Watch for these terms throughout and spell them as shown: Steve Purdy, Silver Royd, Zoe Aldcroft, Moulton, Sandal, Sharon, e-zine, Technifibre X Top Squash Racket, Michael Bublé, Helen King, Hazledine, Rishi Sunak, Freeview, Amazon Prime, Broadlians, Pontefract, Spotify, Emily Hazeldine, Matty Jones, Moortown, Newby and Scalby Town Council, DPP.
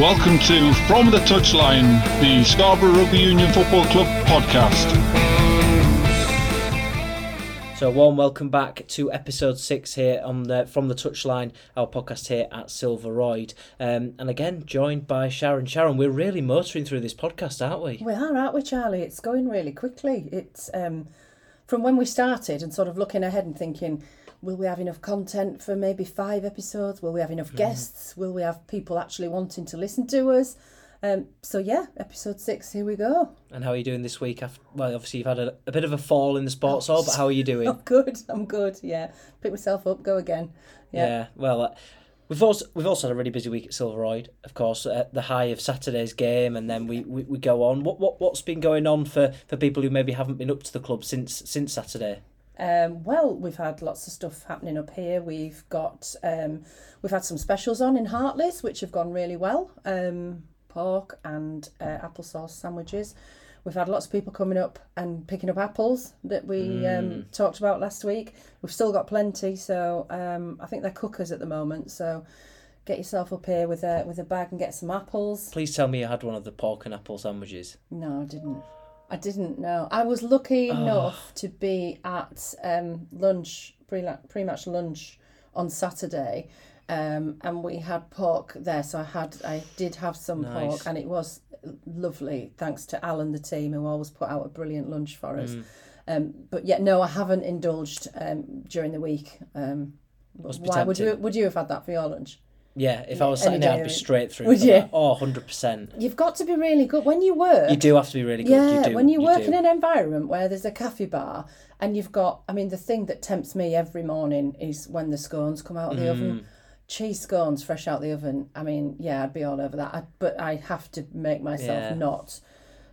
Welcome to From the Touchline, the Scarborough Rugby Union Football Club podcast. So a warm welcome back to episode 6 here on the From the Touchline, our podcast here at Silver Royd. And again, joined by Sharon. Sharon, we're really motoring through this podcast, aren't we? We are, aren't we, Charlie? It's going really quickly. It's from when we started and sort of looking ahead and thinking, will we have enough content for maybe 5 episodes? Will we have enough guests? Will we have people actually wanting to listen to us? So yeah, episode 6, here we go. And how are you doing this week? Well, obviously you've had a bit of a fall in the sports hall, but how are you doing? I'm good, yeah. Pick myself up, go again. Yeah, well, we've also had a really busy week at Silver Royd, of course, the high of Saturday's game, and then we go on. What's been going on for people who maybe haven't been up to the club since Saturday? Well, we've had lots of stuff happening up here. We've got we've had some specials on in Hartley's, which have gone really well. Pork and applesauce sandwiches. We've had lots of people coming up and picking up apples that we talked about last week. We've still got plenty, so I think they're cookers at the moment. So get yourself up here with a bag and get some apples. Please tell me you had one of the pork and apple sandwiches. No, I didn't. I didn't know. I was lucky enough to be at lunch, pre-match lunch on Saturday, and we had pork there. So I did have some pork, and it was lovely. Thanks to Alan, the team, who always put out a brilliant lunch for us. But yeah, no, I haven't indulged during the week. Why would you have had that for your lunch? Yeah, if I was sat in there, I'd be straight through. Would you? That. Oh, 100%. You've got to be really good. When you work... You do have to be really good. Yeah, when you work in an environment where there's a cafe bar and you've got... I mean, the thing that tempts me every morning is when the scones come out of the oven. Cheese scones fresh out the oven. I mean, yeah, I'd be all over that. But I have to make myself not...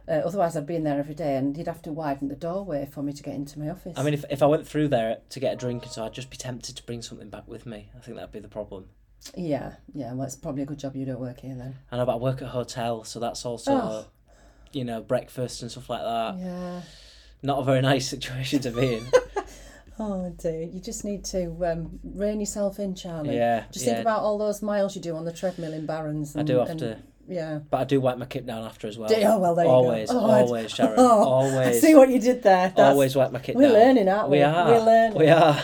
otherwise, I'd be in there every day, and you'd have to widen the doorway for me to get into my office. I mean, if I went through there to get a drink, and so I'd just be tempted to bring something back with me. I think that'd be the problem. Yeah, well, it's probably a good job you don't work here then. I know, but I work at a hotel, so that's also, you know, breakfast and stuff like that. Yeah. Not a very nice situation to be in. Oh, dear. You just need to rein yourself in, Charlie. Yeah. Just think about all those miles you do on the treadmill in Barron's. I do have to. Yeah. But I do wipe my kip down after as well. Oh, well, there you go. Always, Sharon. Always. I see what you did there. Always wipe my kip down. We're learning, aren't we? We are.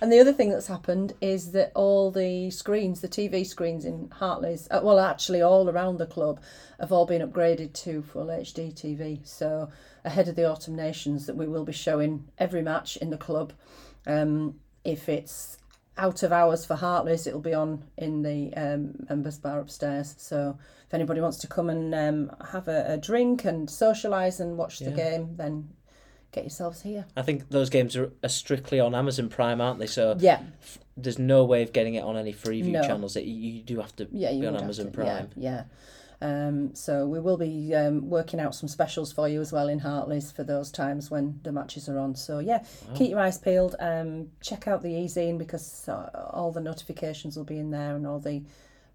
And the other thing that's happened is that all the screens, the TV screens in Hartley's, well, actually all around the club, have all been upgraded to full HD TV. So ahead of the Autumn Nations that we will be showing every match in the club. If it's out of hours for Hartley's, it'll be on in the members bar upstairs. So if anybody wants to come and have a drink and socialise and watch the game, then get yourselves here. I think those games are strictly on Amazon Prime, aren't they? So there's no way of getting it on any Freeview channels. You do have to be on Amazon Prime. Yeah. So we will be working out some specials for you as well in Hartley's for those times when the matches are on. So keep your eyes peeled. Check out the e-zine, because all the notifications will be in there, and all the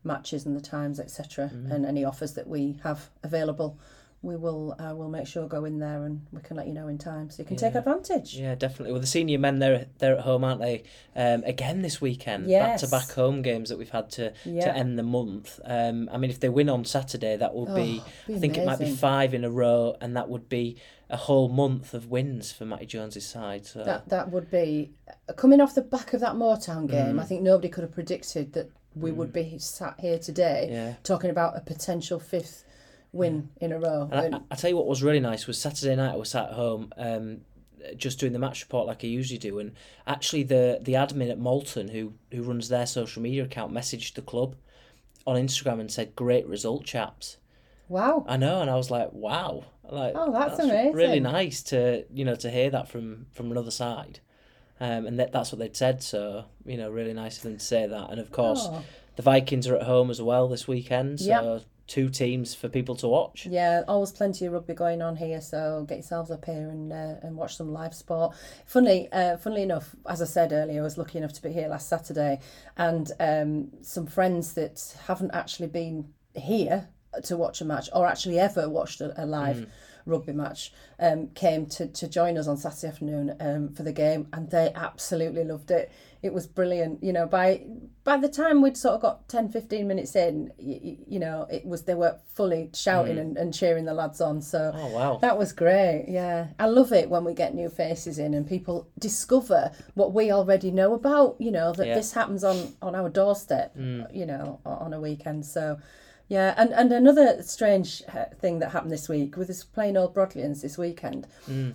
matches and the times, etc. And any offers that we have available, we will we'll make sure go in there, and we can let you know in time, so you can take advantage. Yeah, definitely. Well, the senior men, they're at home, aren't they? Again this weekend, back-to-back home games that we've had to end the month. I mean, if they win on Saturday, that would be I think amazing. It might be 5 in a row, and that would be a whole month of wins for Matty Jones' side. So that would be coming off the back of that Moortown game. I think nobody could have predicted that we would be sat here today talking about a potential 5th win in a row. And I tell you what was really nice was Saturday night I was sat at home just doing the match report like I usually do, and actually the admin at Moulton who runs their social media account messaged the club on Instagram and said, "Great result, chaps." Wow. I know, and I was like, wow. Like, oh, that's amazing. Really nice to to hear that from another side. And that's what they'd said, so really nice of them to say that. And of course the Vikings are at home as well this weekend, so 2 teams for people to watch. Yeah, always plenty of rugby going on here, so get yourselves up here and watch some live sport. Funnily enough, as I said earlier, I was lucky enough to be here last Saturday, and some friends that haven't actually been here to watch a match or actually ever watched a live rugby match came to join us on Saturday afternoon for the game, and they absolutely loved it. It was brilliant. You know, by the time we'd sort of got 10, 15 minutes in, you know, it was, they were fully shouting and cheering the lads on. So oh, wow. That was great. Yeah. I love it when we get new faces in and people discover what we already know about, you know, that this happens on our doorstep, you know, on a weekend. So, yeah. And another strange thing that happened this week with this plain old Broadlians this weekend.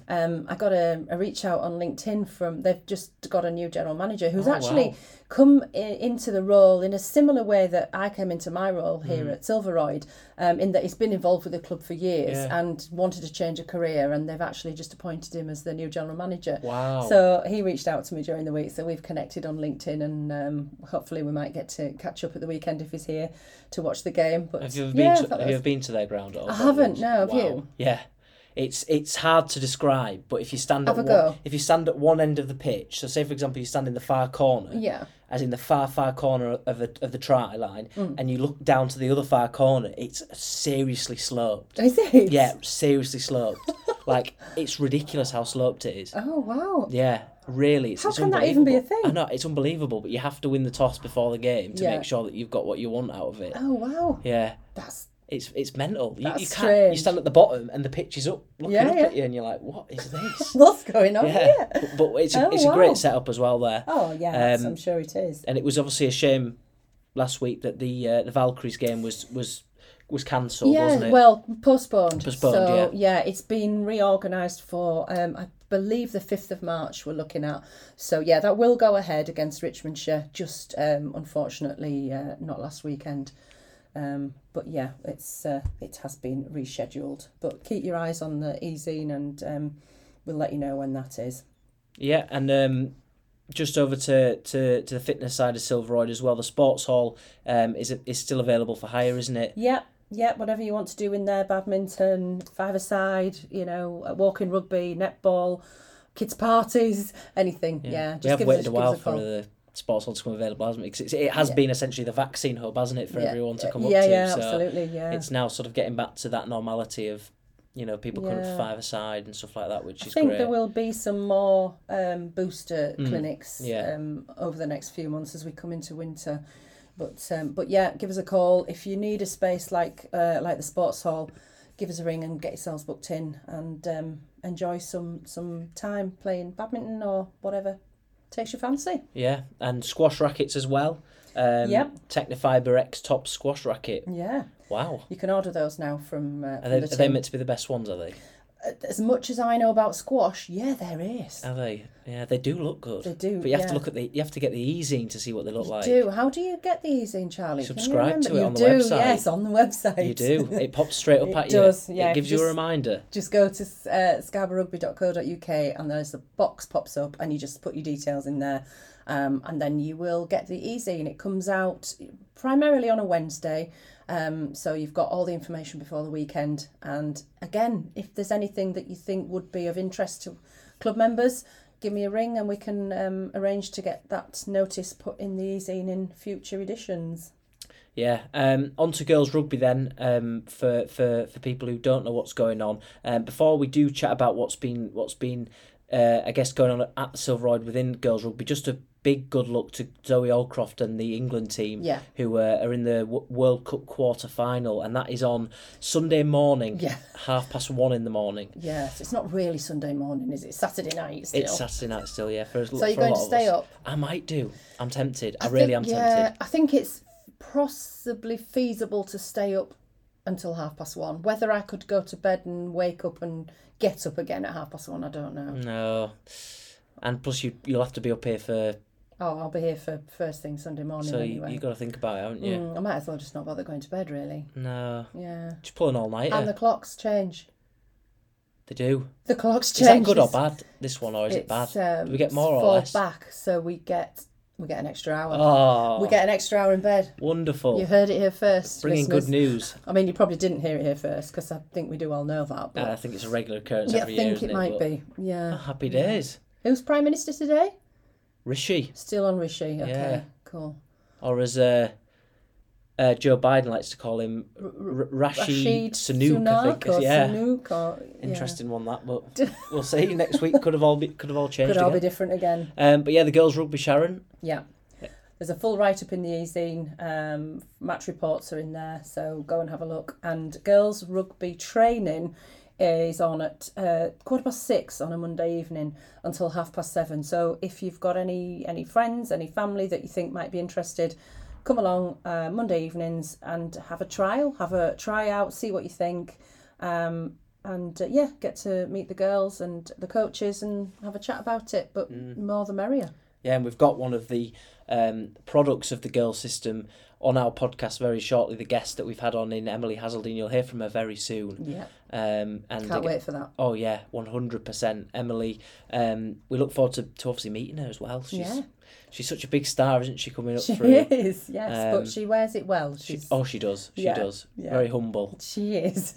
I got a reach out on LinkedIn from, they've just got a new general manager who's actually come into the role in a similar way that I came into my role here at Silver Royd, in that he's been involved with the club for years and wanted to change a career, and they've actually just appointed him as the new general manager. Wow. So he reached out to me during the week, so we've connected on LinkedIn, and hopefully we might get to catch up at the weekend if he's here to watch the game. But have you ever been to their ground at all? I haven't, no. Have you? Yeah. It's hard to describe, but if you stand at one end of the pitch, so say for example you stand in the far corner, as in the far corner of the try line, and you look down to the other far corner, it's seriously sloped. Is it? Yeah, seriously sloped. Like, it's ridiculous how sloped it is. Oh wow. Yeah, really. How can that even be a thing? I know, it's unbelievable, but you have to win the toss before the game to make sure that you've got what you want out of it. Oh wow. Yeah. It's mental. That's strange. You stand at the bottom and the pitch is up, looking up at you, and you're like, what is this? What's going on here? But it's a great setup as well there. Oh, yeah, I'm sure it is. And it was obviously a shame last week that the Valkyries game was cancelled, wasn't it? Yeah, well, postponed. So, yeah, it's been reorganised for, I believe, the 5th of March we're looking at. So, yeah, that will go ahead against Richmondshire, just unfortunately not last weekend. But yeah, it has been rescheduled. But keep your eyes on the e-zine, and we'll let you know when that is. Yeah, and just over to the fitness side of Silver Royd as well. The sports hall is still available for hire, isn't it? Yeah. Whatever you want to do in there, badminton, five-a-side, you know, walking rugby, netball, kids parties, anything. Yeah. Just we have waited a while for the sports hall to come available, hasn't it? Because it has been essentially the vaccine hub, hasn't it, for everyone to come up to. Yeah, so absolutely, it's now sort of getting back to that normality of, you know, people coming for five-a-side and stuff like that, which is great. I think there will be some more booster clinics over the next few months as we come into winter. But yeah, give us a call. If you need a space like the sports hall, give us a ring and get yourselves booked in, and enjoy some time playing badminton or whatever takes your fancy. Yeah, and squash rackets as well. Technifibre X Top Squash Racket. Yeah. Wow. You can order those now from Are they meant to be the best ones, are they? As much as I know about squash, yeah, there is. Are they? Yeah, they do look good. They do. But you have to you have to get the e-zine to see what they look like. You do. How do you get the e-zine, Charlie? Subscribe to it on the website. Yes, on the website. You do. It pops straight up at you. It does. Yeah. It gives you a reminder. Just go to scabarugby.co.uk, and there's a box pops up, and you just put your details in there, and then you will get the e-zine. It comes out primarily on a Wednesday. So you've got all the information before the weekend. And again, if there's anything that you think would be of interest to club members, give me a ring and we can arrange to get that notice put in the e-zine in future editions. Yeah, on to girls rugby then, for people who don't know what's going on. Before we do chat about what's been I guess going on at Silver Royd within girls rugby, just a big good luck to Zoe Aldcroft and the England team, who are in the World Cup quarter-final, and that is on Sunday morning, 1:30 in the morning. Yeah, so it's not really Sunday morning, is it? Saturday night still. It's Saturday night still, yeah. So you're going to stay up? I might do. I'm tempted. I really am tempted. I think it's possibly feasible to stay up until 1:30. Whether I could go to bed and wake up and get up again at 1:30, I don't know. No. And plus, you'll have to be up here for... Oh, I'll be here for first thing Sunday morning anyway. So you've got to think about it, haven't you? I might as well just not bother going to bed, really. No. Yeah. Just pull an all-nighter. And the clocks change. They do. The clocks change. Is that good or bad, this one, or is it bad? Do we get more or less? It's back, so we get an extra hour. Oh. We get an extra hour in bed. Wonderful. You heard it here first. Bringing listeners. Good news. I mean, you probably didn't hear it here first, because I think we do all know that. But I think it's a regular occurrence every year, isn't it? I think it might be, yeah. Oh, happy days. Who's Prime Minister today? Rishi. Still on Rishi, okay, cool. Or as Joe Biden likes to call him Rashid Sunak, I think. Interesting one, that, but we'll see. Next week could have all changed. Could all be different again. But yeah, the girls' rugby, Sharon. Yeah. There's a full write-up in the e-zine. Match reports are in there, so go and have a look. And girls' rugby training is on at 6:15 on a Monday evening until 7:30. So if you've got any friends, any family that you think might be interested, come along Monday evenings and have a try out, see what you think, and get to meet the girls and the coaches and have a chat about it, but more the merrier. Yeah, and we've got one of the products of the girls' system on our podcast very shortly, the guest that we've had on in Emily Hazeldine. You'll hear from her very soon. Yeah. Can't wait for that. Oh, yeah, 100%. Emily, we look forward to obviously meeting her as well. She's such a big star, isn't she, coming up through? She is, yes, but she wears it well. She does. Yeah. Very humble. She is.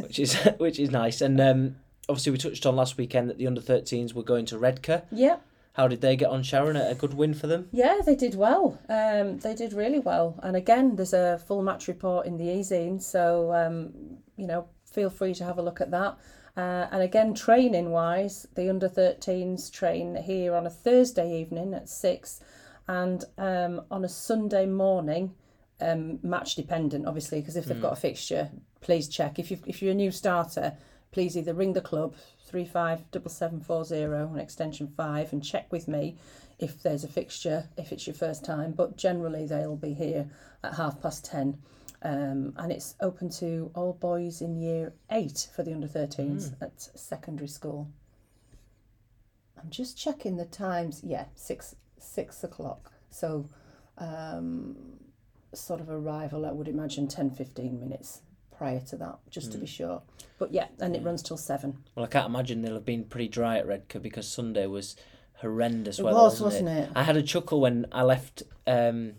Which is nice. And obviously we touched on last weekend that the under-13s were going to Redcar. Yeah. How did they get on, Sharon? A good win for them? Yeah, they did well. They did really well. And again, there's a full match report in the e-zine, so feel free to have a look at that. And again, training-wise, the under-13s train here on a Thursday evening at 6, and on a Sunday morning, match-dependent, obviously, because if they've got a fixture, please check. If you're a new starter, please either ring the club, 357740 and extension 5, and check with me if there's a fixture, if it's your first time. But generally they'll be here at 10:30, and it's open to all boys in year 8 for the under-13s at secondary school. I'm just checking the times. Yeah, 6 o'clock. So sort of arrival, I would imagine 10-15 minutes prior to that, just to be sure. But yeah, and it runs till 7. Well, I can't imagine they'll have been pretty dry at Redcar, because Sunday was horrendous weather. It was, wasn't it? I had a chuckle when I left the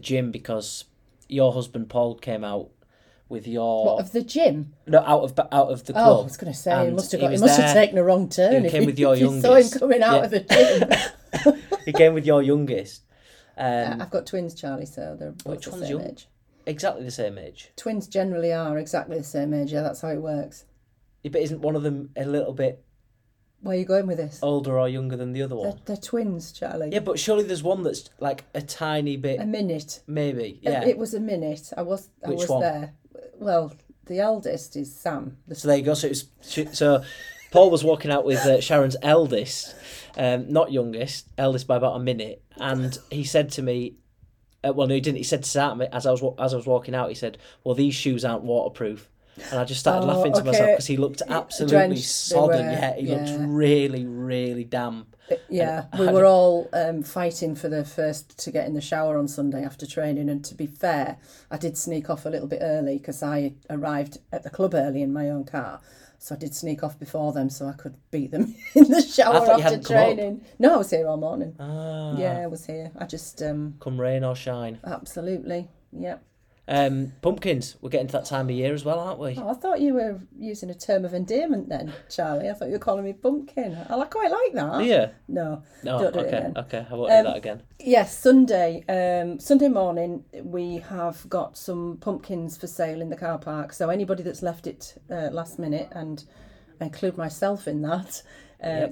gym, because your husband Paul came out with your... What, of the gym? No, out of the club. Oh, I was going to say, and he must have taken the wrong turn. He came with your youngest. You saw him coming out of the gym. He came with your youngest. I've got twins, Charlie, so they're both the same age. Exactly the same age. Twins generally are exactly the same age. Yeah, that's how it works. Yeah, but isn't one of them a little bit... Where are you going with this? Older or younger than the other one? They're twins, Charlie. Yeah, but surely there's one that's like a tiny bit... A minute. Maybe, yeah. It was a minute. Which one? Well, the eldest is Sam. So there you go. So Paul was walking out with Sharon's eldest, not youngest, eldest by about a minute. And he said to me... well, no, he didn't. He said to Sam, as I was walking out, he said, well, these shoes aren't waterproof. And I just started laughing to myself, because he looked absolutely sodden. Yeah, he looked really, really damp. Yeah, and we were all fighting for the first to get in the shower on Sunday after training. And to be fair, I did sneak off a little bit early, because I arrived at the club early in my own car. So I did sneak off before them, so I could beat them in the shower after training. No, I was here all morning. Ah. Yeah, I was here. I just... come rain or shine. Absolutely, yeah. Pumpkins, we're getting to that time of year as well, aren't we? Oh, I thought you were using a term of endearment then, Charlie. I thought you were calling me pumpkin. I quite like that. Yeah. No, don't do it again. Okay, I won't do that again. Yes, Sunday morning, we have got some pumpkins for sale in the car park. So anybody that's left it last minute, and I include myself in that,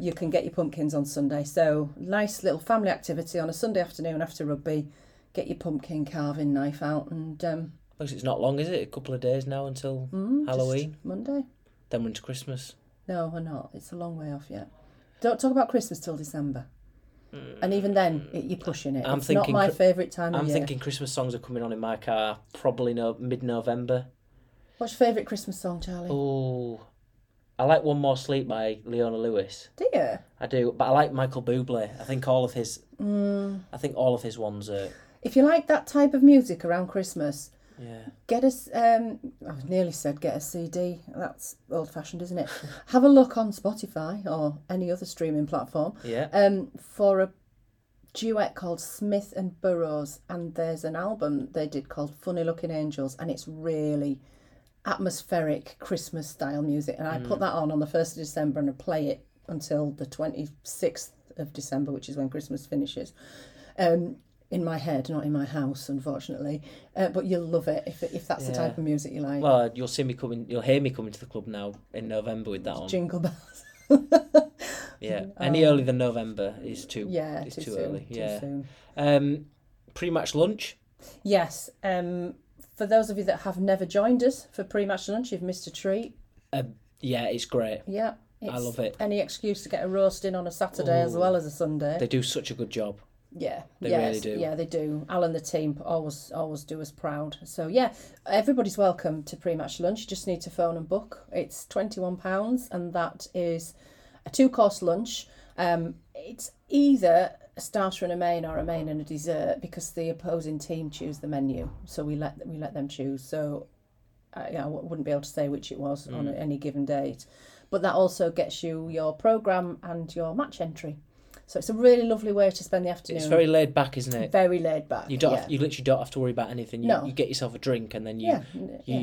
you can get your pumpkins on Sunday. So nice little family activity on a Sunday afternoon after rugby. Get your pumpkin carving knife out and... Because it's not long, is it? A couple of days now until Halloween. Monday. Then we're into Christmas. No, we're not. It's a long way off yet. Don't talk about Christmas till December. And even then, you're pushing it. It's not my favourite time of year. I'm thinking Christmas songs are coming on in my car probably mid-November. What's your favourite Christmas song, Charlie? Oh, I like One More Sleep by Leona Lewis. Do you? I do, but I like Michael Bublé. I think all of his ones are... If you like that type of music around Christmas, get us. I nearly said get a CD. That's old-fashioned, isn't it? Have a look on Spotify or any other streaming platform. Yeah. For a duet called Smith and Burrows, and there's an album they did called Funny Looking Angels, and it's really atmospheric Christmas-style music. And I put that on the 1st of December, and I play it until the 26th of December, which is when Christmas finishes. in my head, not in my house, unfortunately. But you'll love it if that's the type of music you like. Well, you'll see me coming. You'll hear me coming to the club now in November with that on. Jingle bells. Yeah, any earlier than November is too. Yeah, it's too soon, early. Yeah. Too soon. Pre-match lunch. Yes. For those of you that have never joined us for pre-match lunch, you've missed a treat. Yeah, it's great. Yeah. It's I love it. Any excuse to get a roast in on a Saturday as well as a Sunday. They do such a good job. Yeah. They really do. Yeah, they do. Al and the team always do us proud. So, yeah, everybody's welcome to pre-match lunch. You just need to phone and book. It's £21 and that is a two-course lunch. It's either a starter and a main or a main and a dessert because the opposing team choose the menu. So we let them choose. So I wouldn't be able to say which it was on any given date. But that also gets you your programme and your match entry. So it's a really lovely way to spend the afternoon. It's very laid back, isn't it? Very laid back. You don't. Yeah. You literally don't have to worry about anything. You get yourself a drink and then you're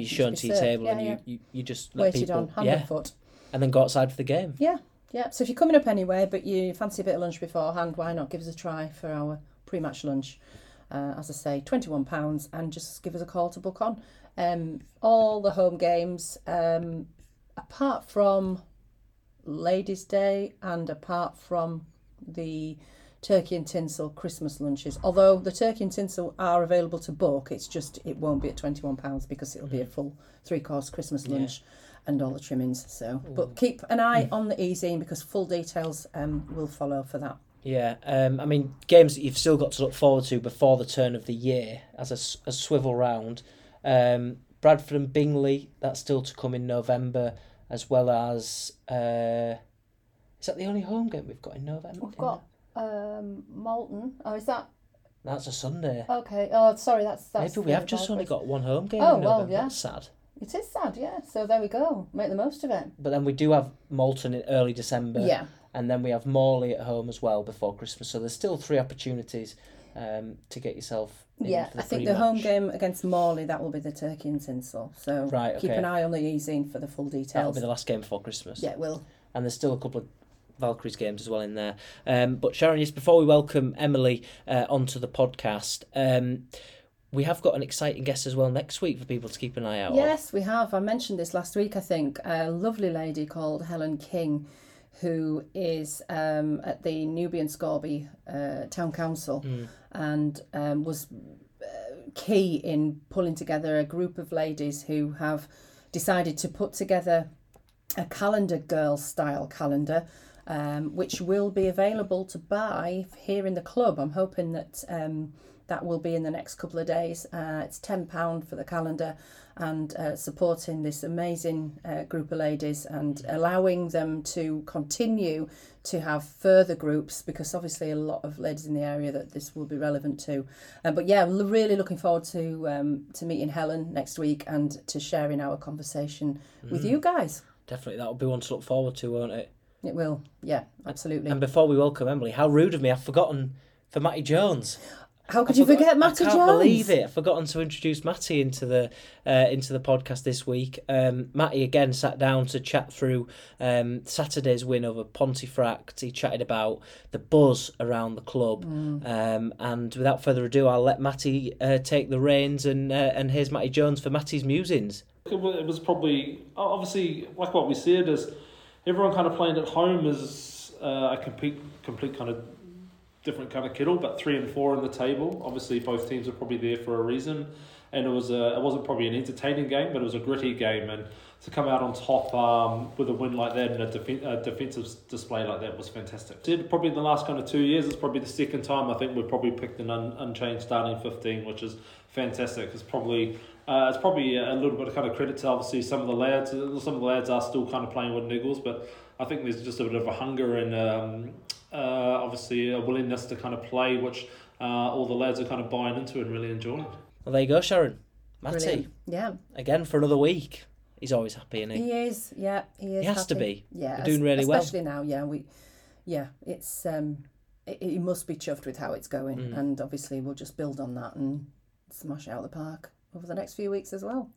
shown to your table and you just let people. Waited on, hand and foot. And then go outside for the game. Yeah, yeah. So if you're coming up anyway, but you fancy a bit of lunch beforehand, why not give us a try for our pre-match lunch? As I say, £21 and just give us a call to book on. All the home games. Apart from Ladies' Day and apart from the Turkey and Tinsel Christmas lunches, although the Turkey and Tinsel are available to book, it's just it won't be at £21 because it'll be a full three-course Christmas lunch and all the trimmings. So, but keep an eye on the e-zine because full details will follow for that. Yeah, I mean games that you've still got to look forward to before the turn of the year as a swivel round. Bradford and Bingley, that's still to come in November, as well as is that the only home game we've got in November? We've got Moulton. Oh, is that? That's a Sunday. Okay. Oh, sorry, that's maybe we have just only got one home game in November. That's sad. It is sad, yeah. So there we go. Make the most of it. But then we do have Moulton in early December. Yeah. And then we have Morley at home as well before Christmas. So there's still three opportunities to get yourself in for the I think the home game against Morley, that will be the Turkey and Tinsel. So keep an eye on the e-zine for the full details. That'll be the last game before Christmas. Yeah, it will. And there's still a couple of Valkyries games as well in there. But Sharon, yes, before we welcome Emily onto the podcast, we have got an exciting guest as well next week for people to keep an eye out on. Yes, we have. I mentioned this last week, I think. A lovely lady called Helen King, who is at the Newby and Scalby Town Council and was key in pulling together a group of ladies who have decided to put together a calendar, girls-style calendar, which will be available to buy here in the club. I'm hoping that that will be in the next couple of days. It's £10 for the calendar and supporting this amazing group of ladies and allowing them to continue to have further groups because obviously a lot of ladies in the area that this will be relevant to. But yeah, I'm really looking forward to meeting Helen next week and to sharing our conversation with you guys. Definitely, that'll be one to look forward to, won't it? It will, yeah, absolutely. And before we welcome Emily, how rude of me, I've forgotten for Matty Jones. How could you forget Matty Jones? I can't believe it. I've forgotten to introduce Matty into the podcast this week. Matty again sat down to chat through Saturday's win over Pontefract. He chatted about the buzz around the club. And without further ado, I'll let Matty take the reins and here's Matty Jones for Matty's musings. It was probably, obviously, like what we said, is everyone kind of playing at home is a complete kind of different kind of kettle, but 3 and 4 on the table. Obviously, both teams are probably there for a reason, and it wasn't probably an entertaining game, but it was a gritty game, and to come out on top with a win like that and a defensive display like that was fantastic. Probably in the last kind of 2 years, it's probably the second time I think we've probably picked an unchanged starting 15, which is fantastic. It's probably a little bit of kind of credit to obviously some of the lads. Some of the lads are still kind of playing with niggles, but I think there's just a bit of a hunger and obviously a willingness to kind of play, which all the lads are kind of buying into and really enjoying. Well, there you go, Sharon. Matty. Brilliant. Yeah. Again for another week. He's always happy, isn't he? He is. Yeah, he is. He has happy. To be. Yeah. We're doing really especially well. Especially now. Yeah. It's He must be chuffed with how it's going, and obviously we'll just build on that and smash it out of the park over the next few weeks as well.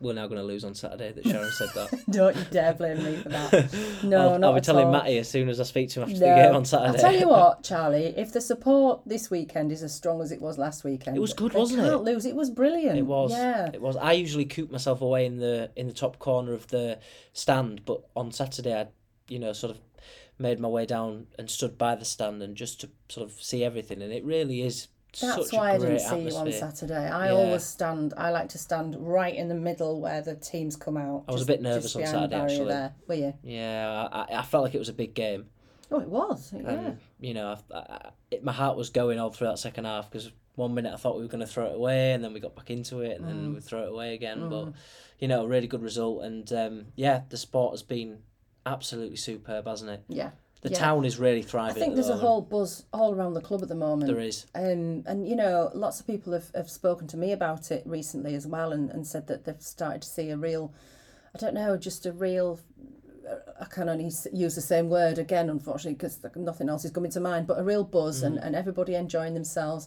we're now going to lose on Saturday, that Sharon said that. Don't you dare blame me for that. No, I'll be telling Matty as soon as I speak to him after the game on Saturday. I'll tell you what, Charlie, if the support this weekend is as strong as it was last weekend... It was good, wasn't it? They can't lose. It was brilliant. It was. Yeah. It was. I usually coop myself away in the top corner of the stand, but on Saturday I, sort of made my way down and stood by the stand and just to sort of see everything, and it really is... That's why I didn't see you on Saturday. I always stand. I like to stand right in the middle where the teams come out. I was a bit nervous on Saturday, actually. There. Were you? Yeah, I felt like it was a big game. Oh, it was. Yeah. And, my heart was going all through that second half because one minute I thought we were going to throw it away, and then we got back into it, and then we throw it away again. But a really good result, and the sport has been absolutely superb, hasn't it? Yeah. The town is really thriving. I think there's a whole buzz all around the club at the moment. There is. And, lots of people have spoken to me about it recently as well and said that they've started to see I can only use the same word again, unfortunately, because nothing else is coming to mind, but a real buzz and everybody enjoying themselves.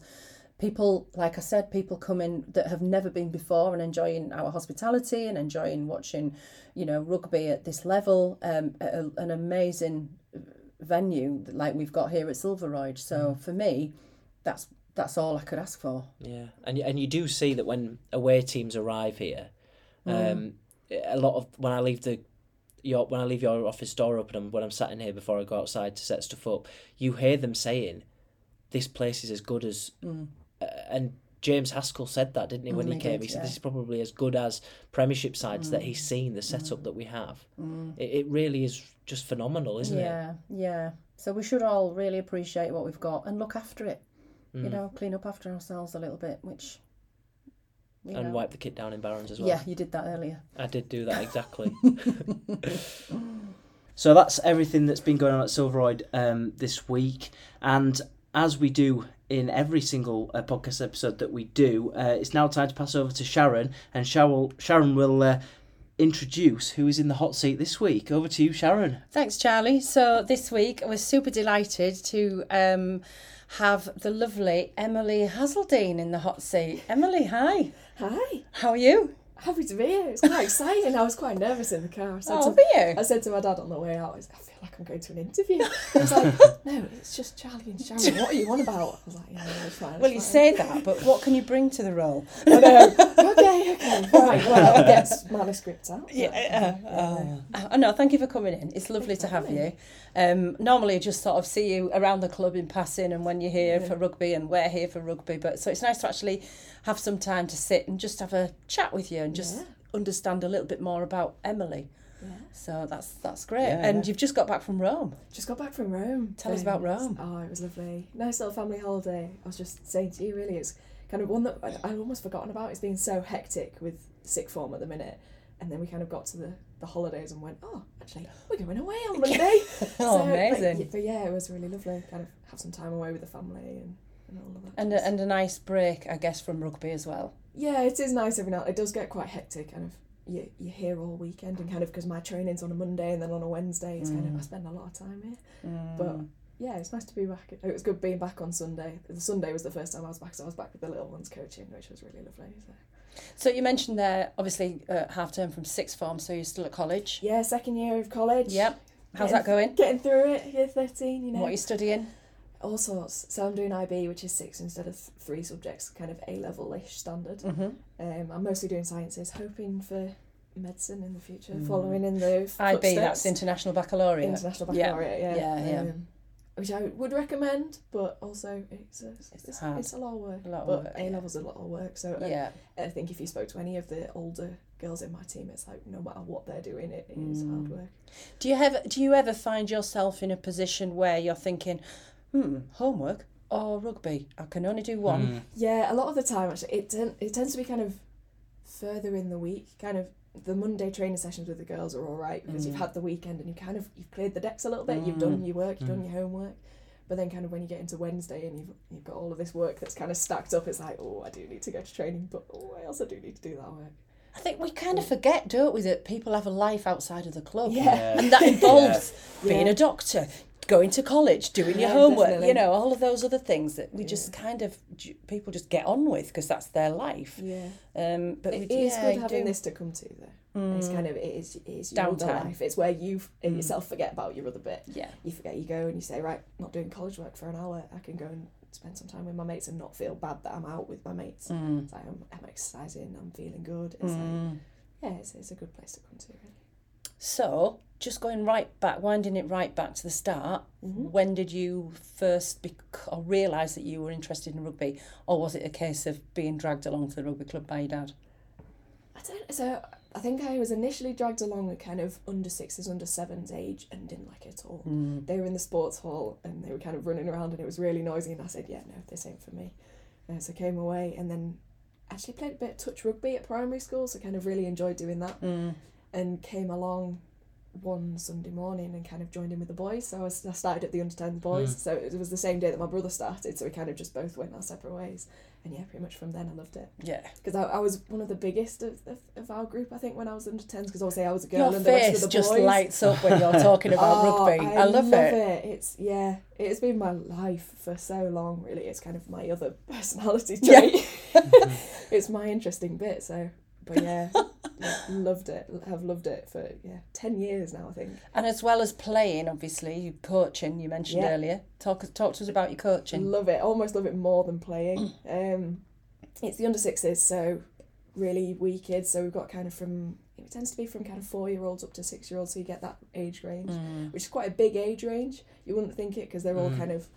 People, like I said, people come in that have never been before and enjoying our hospitality and enjoying watching, rugby at this level, an amazing venue like we've got here at Silver Royd. So for me, that's all I could ask for. Yeah, and you do see that when away teams arrive here, a lot of when I leave your office door open and when I'm sat in here before I go outside to set stuff up, you hear them saying, "This place is as good as," and James Haskell said that, didn't he, when he came? He said, "This is probably as good as Premiership sides that he's seen, the setup that we have." It really is just phenomenal, isn't it? Yeah. So we should all really appreciate what we've got and look after it, clean up after ourselves a little bit, which... And wipe the kit down in Barron's as well. Yeah, you did that earlier. I did do that, exactly. So that's everything that's been going on at Silver Royd this week. And as we do in every single podcast episode that we do, it's now time to pass over to Sharon, and Sharon will introduce who is in the hot seat this week. Over to you, Sharon. Thanks, Charlie. So this week I was super delighted to have the lovely Emily Hazeldine in the hot seat. Emily, hi. Hi. How are you? Happy to be here. It's quite exciting. I was quite nervous in the car. I said to my dad on the way out, I feel like I'm going to an interview. He was like, "No, it's just Charlie and Sharon. What are you on about?" I was like, "Yeah, no, it's fine." Well, you say that, but what can you bring to the role? I know. Okay. Right, well, I'll get manuscripts out. No, thank you for coming in. It's lovely to have you. Normally, I just sort of see you around the club in passing and when you're here for rugby, and we're here for rugby. But so it's nice to actually have some time to sit and just have a chat with you and just understand a little bit more about Emily. Yeah. So that's great. Yeah, and you've just got back from Rome. Tell us about Rome. Oh, it was lovely. Nice little family holiday. I was just saying to you, really, it's kind of one that I've almost forgotten about. It's been so hectic with sick form at the minute. And then we kind of got to the holidays and went, "Oh, actually, we're going away on Monday." Amazing. But yeah, it was really lovely. Kind of have some time away with the family and all of that. And a nice break, I guess, from rugby as well. Yeah, it is nice every now and then. It does get quite hectic, kind of. You're here all weekend, and kind of because my training's on a Monday and then on a Wednesday, it's kind of I spend a lot of time here. But yeah, it's nice to be back. It was good being back on Sunday. The Sunday was the first time I was back, so I was back with the little ones coaching, which was really lovely. So you mentioned there, obviously, half term from sixth form, so you're still at college. Yeah, second year of college. Yep. How's that going? Getting through it. Year 13. What are you studying? All sorts. So I'm doing IB, which is 6 instead of 3 subjects, kind of A-level-ish standard. I'm mostly doing sciences, hoping for medicine in the future, following in the IB, footsteps. That's International Baccalaureate. Yeah. Which I would recommend, but also it's a lot of work. A-level's a lot of work. So I think if you spoke to any of the older girls in my team, it's like no matter what they're doing, it is hard work. Do you ever find yourself in a position where you're thinking, homework or rugby? I can only do one. Yeah, a lot of the time actually, it tends to be kind of further in the week. Kind of the Monday training sessions with the girls are all right because you've had the weekend and you've cleared the decks a little bit. You've done your work, you've done your homework. But then kind of when you get into Wednesday and you've got all of this work that's kind of stacked up, it's like, oh, I do need to go to training, but I also do need to do that work. I think we kind of forget, don't we, that people have a life outside of the club, and that involves being a doctor, going to college, doing your homework, definitely. You know, all of those other things that we just kind of, people just get on with because that's their life. Yeah. But it is good having this to come to, though. Mm. It's kind of, it is your other life. It's where you yourself forget about your other bit. Yeah. You forget, you go and you say, right, I'm not doing college work for an hour. I can go and spend some time with my mates and not feel bad that I'm out with my mates. Mm. It's like, I'm exercising, I'm feeling good. It's like, yeah, it's a good place to come to, really. So, just going right back, winding it right back to the start, when did you first realise that you were interested in rugby? Or was it a case of being dragged along to the rugby club by your dad? I think I was initially dragged along at kind of under sixes, under sevens age and didn't like it at all. Mm. They were in the sports hall and they were kind of running around and it was really noisy and I said, yeah, no, this ain't for me. And so I came away and then actually played a bit of touch rugby at primary school, so kind of really enjoyed doing that. Mm. And came along one Sunday morning and kind of joined in with the boys. So I started at the under-10 boys. Mm. So it was the same day that my brother started. So we kind of just both went our separate ways. And yeah, pretty much from then I loved it. Yeah. Because I was one of the biggest of our group, I think, when I was under-10s. Because obviously I was a girl and the rest of the boys. Your face just lights up when you're talking about rugby. I love it. It's it has been my life for so long, really. It's kind of my other personality trait. Yeah. It's my interesting bit, so... But yeah, loved it. I've loved it for 10 years now, I think. And as well as playing, obviously, coaching, you mentioned earlier. Talk to us about your coaching. Love it. Almost love it more than playing. It's the under sixes, so really wee kids. So we've got kind of it tends to be from kind of 4-year-olds up to 6-year-olds. So you get that age range, which is quite a big age range. You wouldn't think it because they're all kind of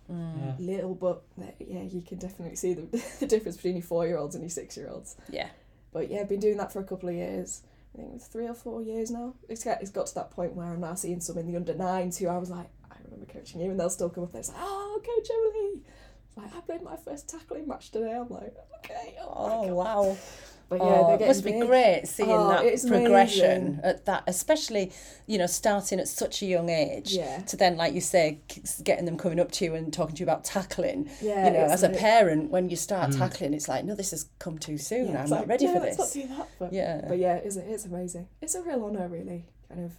little, but you can definitely see the difference between your 4-year-olds and your 6-year-olds. Yeah. But yeah, I've been doing that for a couple of years. I think it's 3 or 4 years now. It's got to that point where I'm now seeing some in the under-9s who I was like, I remember coaching you, and they'll still come up there and say, oh, Coach Emily. Like, I played my first tackling match today. I'm like, okay. Oh wow. But yeah, they're getting it must be great seeing that progression amazing. At that, especially, you know, starting at such a young age to then, like you say, getting them coming up to you and talking to you about tackling. Yeah, you know, as a parent, when you start tackling, it's like, no, this has come too soon. Yeah, I'm not ready for this. Let's not do that. But yeah, it's amazing. It's a real honour, really, kind of.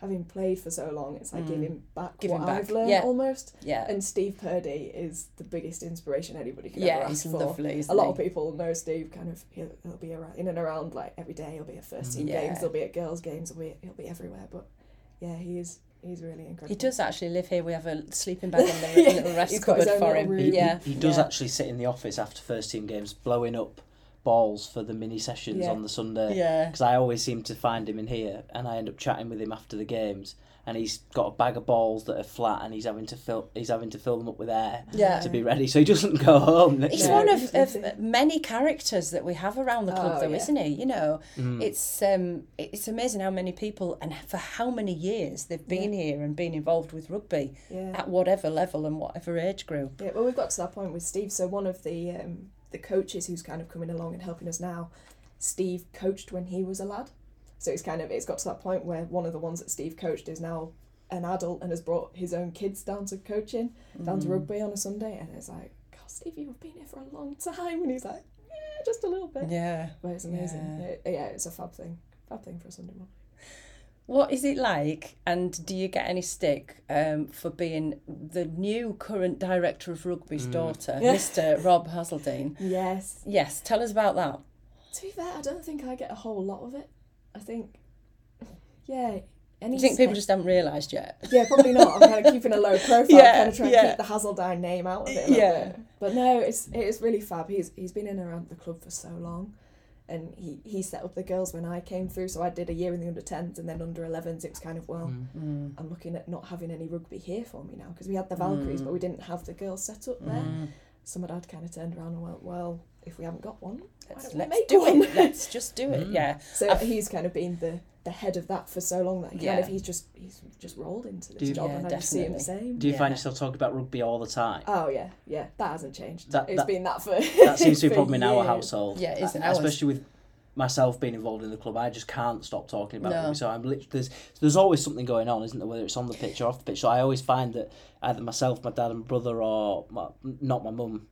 Having played for so long, it's like giving back I've learned almost. Yeah. And Steve Purdy is the biggest inspiration anybody could ever ask for. Yeah, he's lovely, isn't he? A lot of people know Steve, kind of, he'll be around, in and around, like, every day. He'll be at first team games, he'll be at girls' games, he'll be everywhere. But, yeah, he's really incredible. He does actually live here. We have a sleeping bag in there, a little rest cupboard for him. He does actually sit in the office after first team games, blowing up balls for the mini sessions on the Sunday because I always seem to find him in here and I end up chatting with him after the games and he's got a bag of balls that are flat and he's having to fill them up with air to be ready so he doesn't go home next he's one of many characters that we have around the club isn't he, you know. It's amazing how many people and for how many years they've been here and been involved with rugby at whatever level and whatever age group. Well, we've got to that point with Steve, so one of the coaches who's kind of coming along and helping us now, Steve coached when he was a lad. So it's got to that point where one of the ones that Steve coached is now an adult and has brought his own kids down to coaching, down to rugby on a Sunday. And it's like, God, Steve, you've been here for a long time. And he's like, yeah, just a little bit. Yeah. But it's amazing. It's a fab thing for a Sunday morning. What is it like, and do you get any stick for being the new current director of rugby's daughter, Mr. Rob Hazeldine? Yes. Yes, tell us about that. To be fair, I don't think I get a whole lot of it. I think, do you think people just haven't realised yet? Yeah, probably not. I'm kind of keeping a low profile, kind of trying to keep the Hazeldine name out of it a little bit. But no, it is really fab. He's been in and around the club for so long. And he set up the girls when I came through, so I did a year in the under-10s and then under-11s. It was kind of, I'm looking at not having any rugby here for me now because we had the Valkyries, but we didn't have the girls set up there. So my dad kind of turned around and went, well, if we haven't got one, let's do it. Let's just do it, So he's kind of been the head of that for so long that he's just rolled into this job and I just see him the same. Do you find yourself talking about rugby all the time? Oh yeah, that hasn't changed. It's been that for that seems to be a problem in our household. Yeah, isn't it? Especially with myself being involved in the club, I just can't stop talking about rugby. So I'm literally there's always something going on, isn't there? Whether it's on the pitch or off the pitch. So I always find that either myself, my dad, and brother, or my mum.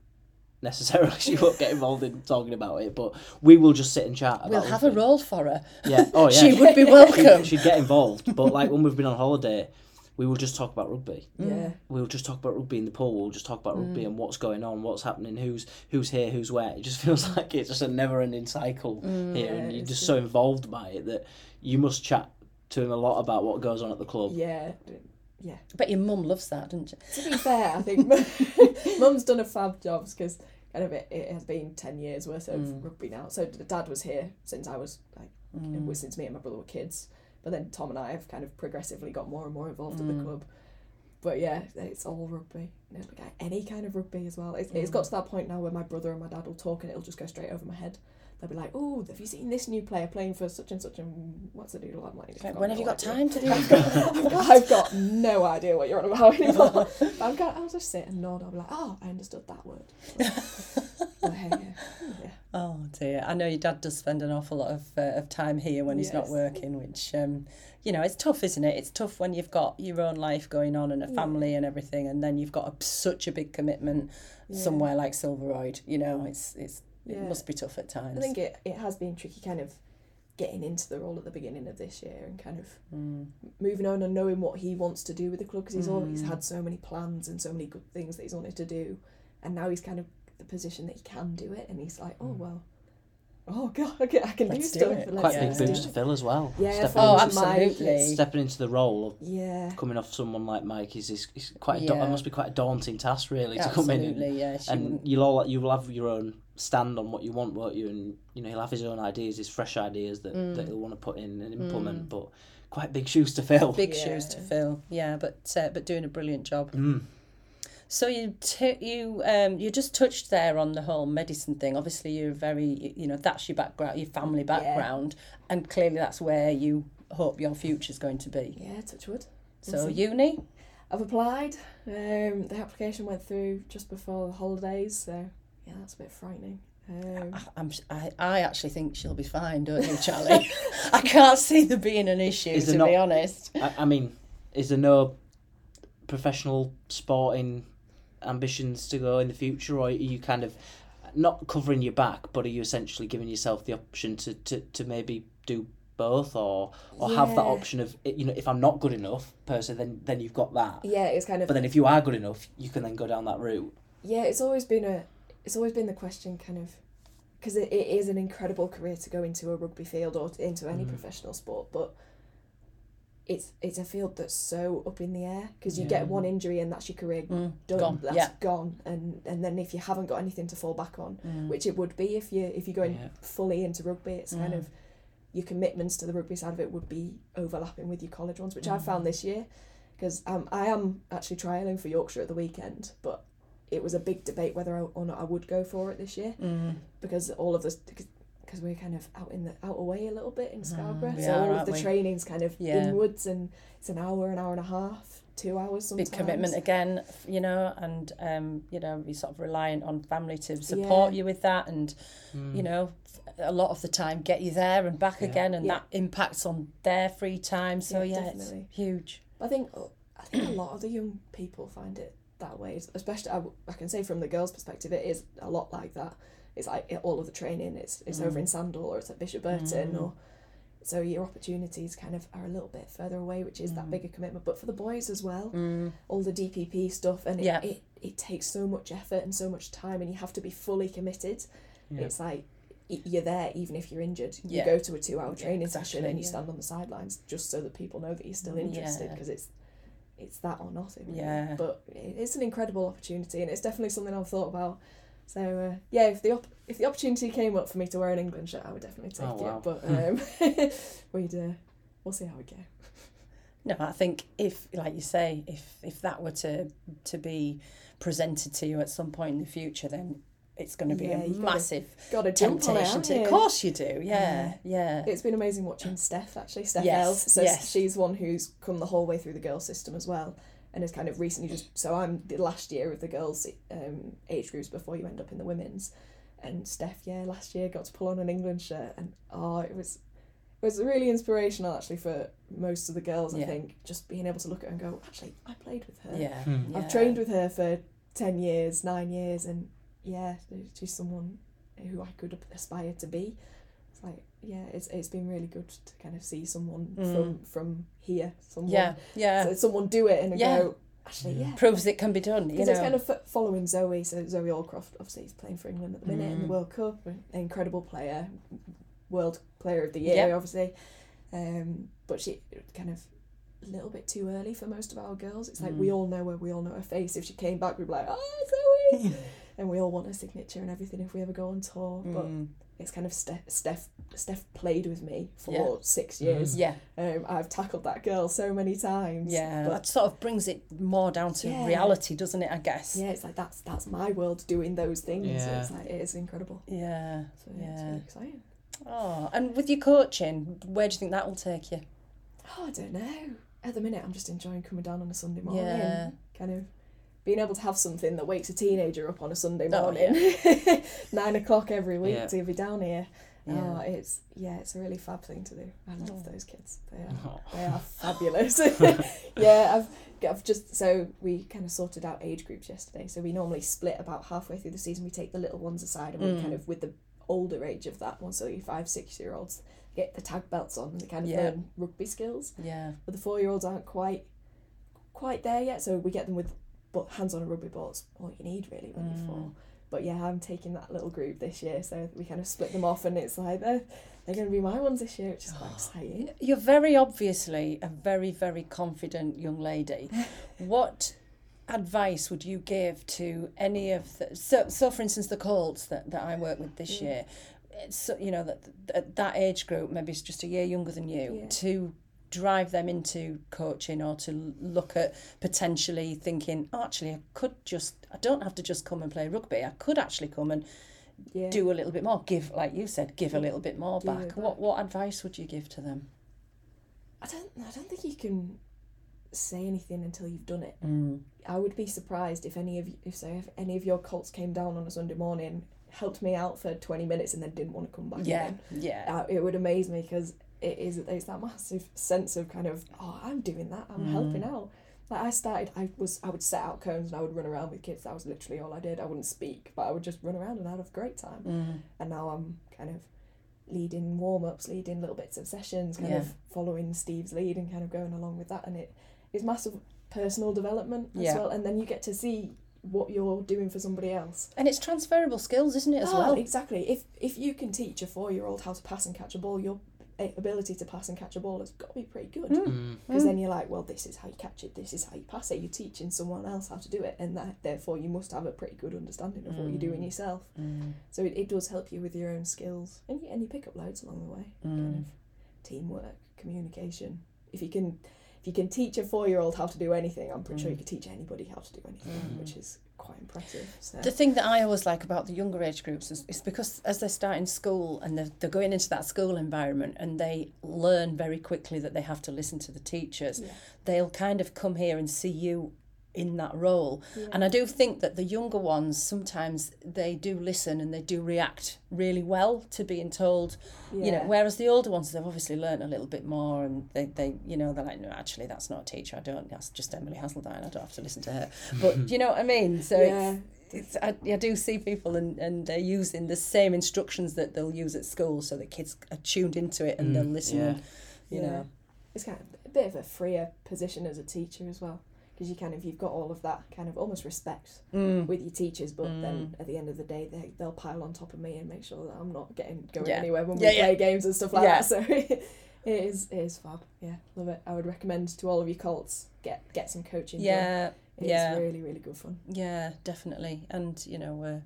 Necessarily, she won't get involved in talking about it, but we will just sit and chat. We'll have a role for her. Yeah, oh yeah, she would be welcome. She'd get involved, but like when we've been on holiday, we will just talk about rugby. Yeah. We'll just talk about rugby in the pool. We'll just talk about rugby and what's going on, what's happening, who's here, who's where. It just feels like it's just a never-ending cycle here, and you're just so involved by it that you must chat to him a lot about what goes on at the club. Yeah. Yeah. I bet your mum loves that, doesn't she? To be fair, I think mum's done a fab job because kind of it has been 10 years worth of rugby now. So dad was here since I was like, since me and my brother were kids. But then Tom and I have kind of progressively got more and more involved in the club. But yeah, it's all rugby. You know, like any kind of rugby as well. It's got to that point now where my brother and my dad will talk and it'll just go straight over my head. They'll be like, oh, have you seen this new player playing for such and such and what's the doodle? I'm like, when have you got time to do that? I've got no idea what you're on about anymore. But I'll just sit and nod. I'll be like, oh, I understood that word. But, yeah. Oh dear, I know your dad does spend an awful lot of time here when he's not working, which, you know, it's tough, isn't it? It's tough when you've got your own life going on and a family and everything, and then you've got such a big commitment somewhere like Silver Royd. You know, it must be tough at times. I think it has been tricky kind of getting into the role at the beginning of this year and kind of moving on and knowing what he wants to do with the club, because he's always had so many plans and so many good things that he's wanted to do, and now he's kind of the position that he can do it, and he's like, I can do stuff. Quite a big boot to fill as well. Yeah, absolutely. Stepping into the role of coming off someone like Mike is quite. It must be quite a daunting task, really, to come in. Absolutely, yeah. And you will have your own stand on what you want, won't you? And you know he'll have his own ideas, his fresh ideas that he'll want to put in and implement, but quite big shoes to fill. Yeah, but doing a brilliant job. Mm. So you just touched there on the whole medicine thing. Obviously, you're that's your background, your family background, and clearly that's where you hope your future's going to be. Yeah, touch wood. So uni? I've applied. The application went through just before the holidays, so yeah, that's a bit frightening. I actually think she'll be fine, don't you, Charlie? I can't see there being an issue, be honest. I mean, is there no professional sporting ambitions to go in the future, or are you kind of not covering your back, but are you essentially giving yourself the option to maybe do both or have that option of, you know, if I'm not good enough personally, then you've got that. Yeah, it's kind of. But then if you are good enough, you can then go down that route. Yeah, it's always been the question, kind of, because it is an incredible career to go into a rugby field or into any professional sport, but it's a field that's so up in the air, because you get one injury and that's your career done. That's gone, and then if you haven't got anything to fall back on, which it would be if you're going fully into rugby, it's kind of your commitments to the rugby side of it would be overlapping with your college ones, which I found this year, because I am actually trialling for Yorkshire at the weekend, but it was a big debate whether or not I would go for it this year, because all of this. Because we're kind of out away a little bit in Scarborough, so all of the training's kind of inwards, and it's an hour and a half, 2 hours sometimes. Big commitment again, you know, and you know, you're sort of reliant on family to support you with that, and you know, a lot of the time get you there and back again, and that impacts on their free time. So it's huge. I think a lot of the young people find it that way, especially I can say from the girls' perspective, it is a lot like that. It's like all of the training, it's over in Sandal, or it's at Bishop Burton, or so your opportunities kind of are a little bit further away, which is that bigger commitment. But for the boys as well, all the DPP stuff, and it takes so much effort and so much time, and you have to be fully committed. Yeah. It's like you're there even if you're injured. You go to a 2-hour training session and you stand on the sidelines just so that people know that you're still interested, because it's that or nothing. Really. Yeah. But it's an incredible opportunity, and it's definitely something I've thought about. So, if the opportunity came up for me to wear an England shirt, I would definitely take it, but we'll see how we go. No, I think if, like you say, if that were to be presented to you at some point in the future, then it's going to be a massive temptation to. Of course you do, yeah. It's been amazing watching Steph, actually, Steph Ells. So she's one who's come the whole way through the girls' system as well. And has kind of recently I'm the last year of the girls' age groups before you end up in the women's. And Steph, last year got to pull on an England shirt, and it was really inspirational, actually, for most of the girls, I think, just being able to look at her and go, actually, I played with her. Yeah. Mm. I've trained with her for 10 years, 9 years, and she's someone who I could aspire to be. It's like, yeah, it's been really good to kind of see someone from here, someone so someone do it and go, actually, proves it can be done. Because it's kind of following Zoe. So Zoe Aldcroft, obviously, is playing for England at the minute in the World Cup. An incredible player, World Player of the Year, obviously. But she kind of a little bit too early for most of our girls. It's like we all know her, we all know her face. If she came back, we'd be like, oh, Zoe, and we all want her signature and everything if we ever go on tour. But it's kind of Steph played with me for 6 years. I've tackled that girl so many times. But that sort of brings it more down to reality, doesn't it? I guess. Yeah, it's like that's my world doing those things. Yeah. So it's like it is incredible. Yeah. So it's really exciting. Oh, and with your coaching, where do you think that will take you? Oh, I don't know. At the minute, I'm just enjoying coming down on a Sunday morning, and kind of being able to have something that wakes a teenager up on a Sunday morning, 9 o'clock every week to be down here. Oh, it's a really fab thing to do. I love those kids. They are fabulous. I've just, so we kind of sorted out age groups yesterday. So we normally split about halfway through the season. We take the little ones aside and we kind of, with the older age of that one, so your 5-6 year olds get the tag belts on and they kind of learn rugby skills, but the 4-year-olds aren't quite there yet, so we get them with hands on a rugby ball's all you need really when you're 4. But I'm taking that little group this year, so we kind of split them off, and it's like they're going to be my ones this year, which is quite exciting. You're very obviously a very, very confident young lady. What advice would you give to any of the so for instance the Colts that I work with this year, so you know that age group maybe it's just a year younger than you, to drive them into coaching or to look at potentially thinking, actually I don't have to just come and play rugby, I could actually come and do a little bit more, give a little bit more back. What advice would you give to them? I don't think you can say anything until you've done it. I would be surprised if any of your Colts came down on a Sunday morning, helped me out for 20 minutes and then didn't want to come back again. It would amaze me, because it's that massive sense of kind of, oh, I'm doing that, I'm helping out. Like I would set out cones and I would run around with kids. That was literally all I did. I wouldn't speak, but I would just run around and I'd have a great time. And now I'm kind of leading warm-ups, leading little bits of sessions, kind of following Steve's lead and kind of going along with that, and it's massive personal development as well, and then you get to see what you're doing for somebody else. And it's transferable skills, isn't it, as well? Exactly. If you can teach a 4-year-old how to pass and catch a ball, your ability to pass and catch a ball has got to be pretty good, because then you're like, well, this is how you catch it, this is how you pass it, you're teaching someone else how to do it, and that therefore you must have a pretty good understanding of what you're doing yourself. So it does help you with your own skills, and you pick up loads along the way, kind of teamwork, communication. If you can teach a 4-year-old how to do anything, I'm pretty sure you could teach anybody how to do anything, which is quite impressive. So. The thing that I always like about the younger age groups is because as they're starting school and they're going into that school environment and they learn very quickly that they have to listen to the teachers, they'll kind of come here and see you in that role. And I do think that the younger ones, sometimes they do listen and they do react really well to being told, you know, whereas the older ones, they've obviously learnt a little bit more, and they you know, they're like, no, actually that's not a teacher, that's just Emily Hazeldine, I don't have to listen to her. But you know what I mean? So I do see people and they're using the same instructions that they'll use at school, so the kids are tuned into it and they'll listen. You know, it's kind of a bit of a freer position as a teacher as well, because you kind of, you've got all of that kind of almost respect with your teachers, but then at the end of the day they'll pile on top of me and make sure that I'm not going anywhere when we play games and stuff like that. So it is fab. Love it. I would recommend to all of your Colts, get some coaching. It's really, really good fun. Definitely. And you know, we're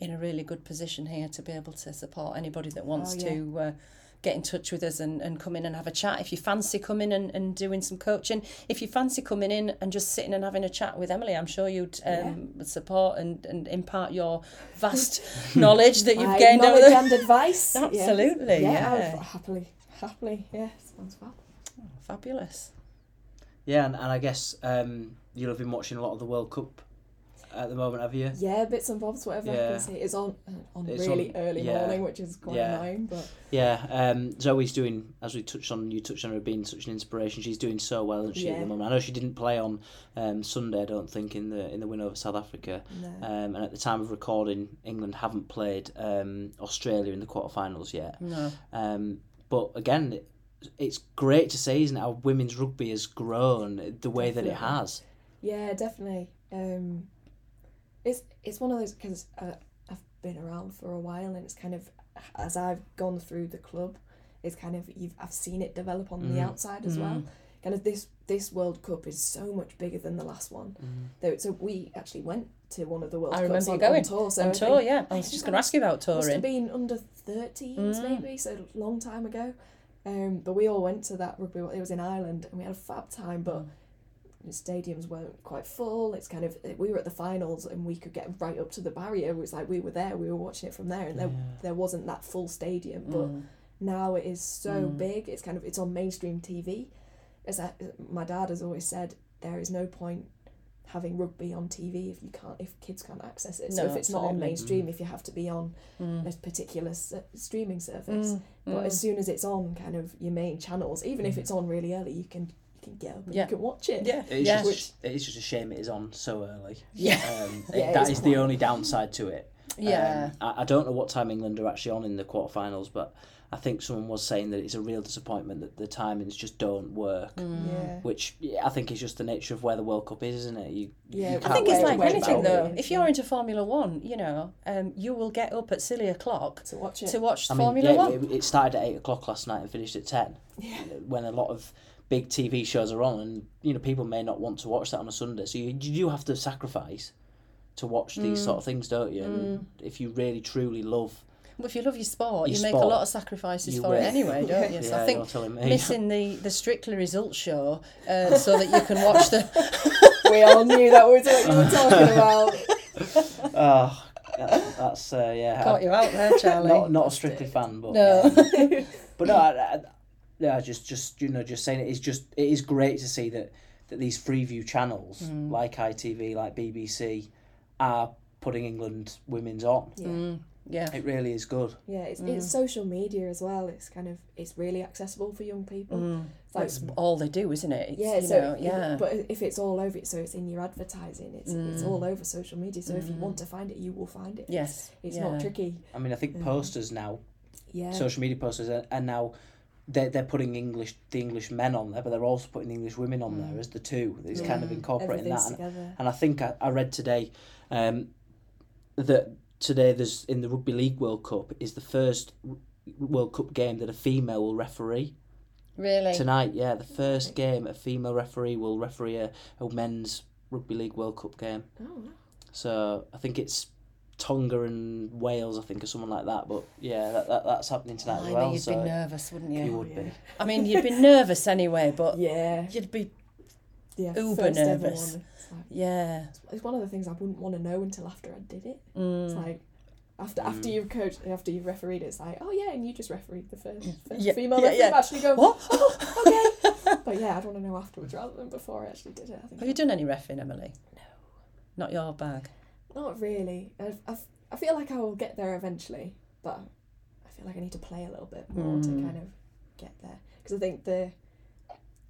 in a really good position here to be able to support anybody that wants to get in touch with us and come in and have a chat. If you fancy coming and doing some coaching, if you fancy coming in and just sitting and having a chat with Emily, I'm sure you'd support and impart your vast knowledge that you've gained over the... and advice. Absolutely. Happily. Yeah, sounds fab. Oh, fabulous. Yeah, and I guess you'll have been watching a lot of the World Cup at the moment, have you? Yeah, bits and bobs, whatever I can see. It's on really early morning, which is quite annoying. But Zoe's doing, as we touched on, you touched on her being such an inspiration. She's doing so well, isn't she, at the moment? I know she didn't play on Sunday, I don't think, in the win over South Africa. No. And at the time of recording, England haven't played Australia in the quarterfinals yet. No. But again, it's great to see, isn't it, how women's rugby has grown the way that it has. Yeah, definitely. It's one of those, because I've been around for a while, and it's kind of, as I've gone through the club, it's kind of, I've seen it develop on the outside as well. Kind of this World Cup is so much bigger than the last one. So we actually went to one of the World Cups on tour. So on tour, I was just going to ask you about touring. Must have been under 13s maybe, so a long time ago. But we all went to that rugby. It was in Ireland, and we had a fab time, but the stadiums weren't quite full. It's kind of, we were at the finals, and we could get right up to the barrier. It was like we were there, we were watching it from there, and there wasn't that full stadium. But now it is so big. It's kind of, it's on mainstream TV. As my dad has always said, there is no point having rugby on TV if kids can't access it. So if it's not on mainstream, if you have to be on a particular streaming service, but as soon as it's on kind of your main channels, even if it's on really early, you can get up and you can watch it. Yeah, it's just a shame it is on so early. Yeah, that is the only downside to it. Yeah, I don't know what time England are actually on in the quarterfinals, but I think someone was saying that it's a real disappointment that the timings just don't work. Which I think is just the nature of where the World Cup is, isn't it? You I think it's like anything though. If you're into Formula One, you know, you will get up at silly o'clock to watch it. Formula One. It started at 8:00 last night and finished at 10. Yeah. When a lot of big TV shows are on, and you know, people may not want to watch that on a Sunday, so you have to sacrifice to watch these sort of things, don't you? And if you really truly love. Well, if you love your sport, you make a lot of sacrifices for it anyway, don't you? So I think missing the Strictly results show so that you can watch the... We all knew that was what you were talking about. Oh, that's caught you out there, Charlie. Not a Strictly fan, but... No. But no, I just you know, just saying it is great to see that these Freeview channels, like ITV, like BBC, are putting England women's on. Yeah. Yeah, it really is good. Yeah, it's social media as well. It's kind of, it's really accessible for young people. That's all they do, isn't it? But if it's all over, so it's in your advertising. It's all over social media. So if you want to find it, you will find it. Yes, it's not tricky. I mean, I think posters now, social media posters are now. They're putting the English men on there, but they're also putting the English women on there as the two. It's kind of incorporating that. And I think I read today, that. Today, there's in the Rugby League World Cup is the first World Cup game that a female will referee. Really? Tonight, the first game a female referee will referee a men's Rugby League World Cup game. Oh. So I think it's Tonga and Wales, I think, or someone like that. But yeah, that's happening tonight as well. I know you'd be nervous, wouldn't you? You would be. I mean, you'd be nervous anyway, but you'd be uber nervous. It's one of the things I wouldn't want to know until after I did it. It's like after you've coached, after you've refereed, it's like, oh yeah, and you just refereed the first female referee. Yeah. Actually go, what? Oh, okay. But I'd want to know afterwards rather than before I actually did it. I think. Have you done any reffing, Emily? No, not your bag. Not really. I feel like I will get there eventually, but I feel like I need to play a little bit more to kind of get there, because I think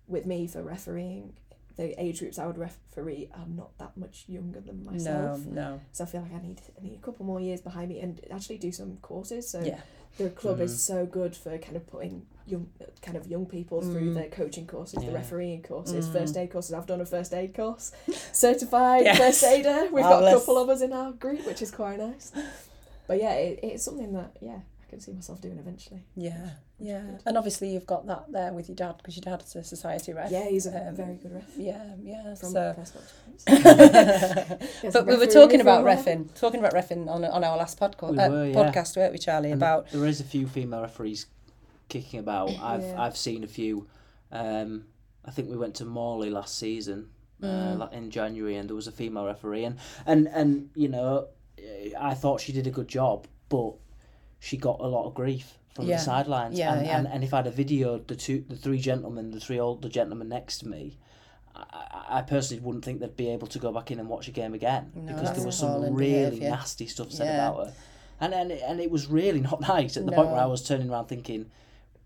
with me for refereeing. The age groups I would referee are not that much younger than myself. No. So I feel like I need a couple more years behind me and actually do some courses. So the club is so good for kind of putting young people through their coaching courses, the refereeing courses, first aid courses. I've done a first aid course, certified first aider. We've got a couple of us in our group, which is quite nice. But it's something that I can see myself doing eventually. Yeah. Yeah, and obviously you've got that there with your dad, because your dad's a society ref. Yeah, he's a very good ref. Yeah. From But we were talking about reffing on our last podcast, weren't we, Charlie? And about there is a few female referees kicking about. I've seen a few. I think we went to Morley last season in January, and there was a female referee, and you know, I thought she did a good job, but she got a lot of grief from the sidelines, and if I'd have videoed the three old gentlemen next to me, I personally wouldn't think they'd be able to go back in and watch a game again, because there was some really nasty stuff said about her, and it was really not nice. At the point where I was turning around thinking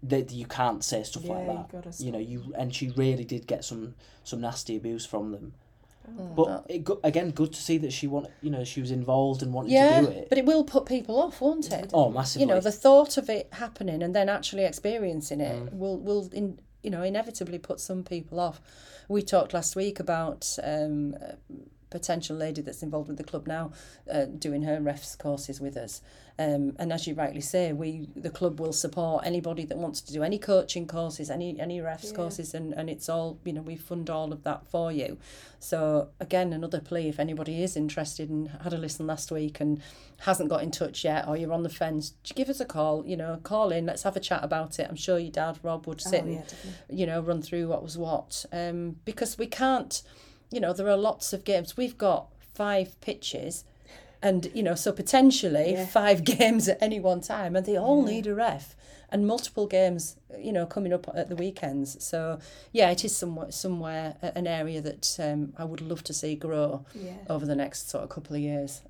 that you can't say stuff like that. And she really did get some nasty abuse from them. But again, good to see that she wanted, she was involved and wanted to do it. But it will put people off, won't it? Oh, massively. The thought of it happening and then actually experiencing it will inevitably put some people off. We talked last week about a potential lady that's involved with the club now doing her refs courses with us. And as you rightly say, the club will support anybody that wants to do any coaching courses, any refs courses, and it's all, we fund all of that for you. So again, another plea, if anybody is interested and had a listen last week and hasn't got in touch yet, or you're on the fence, give us a call, call in, let's have a chat about it. I'm sure your dad, Rob, would sit run through what was what. Because we can't, there are lots of games. We've got 5 pitches. And, so potentially 5 games at any one time, and they all need a ref, and multiple games, coming up at the weekends. So, it is somewhere an area that I would love to see grow over the next sort of couple of years.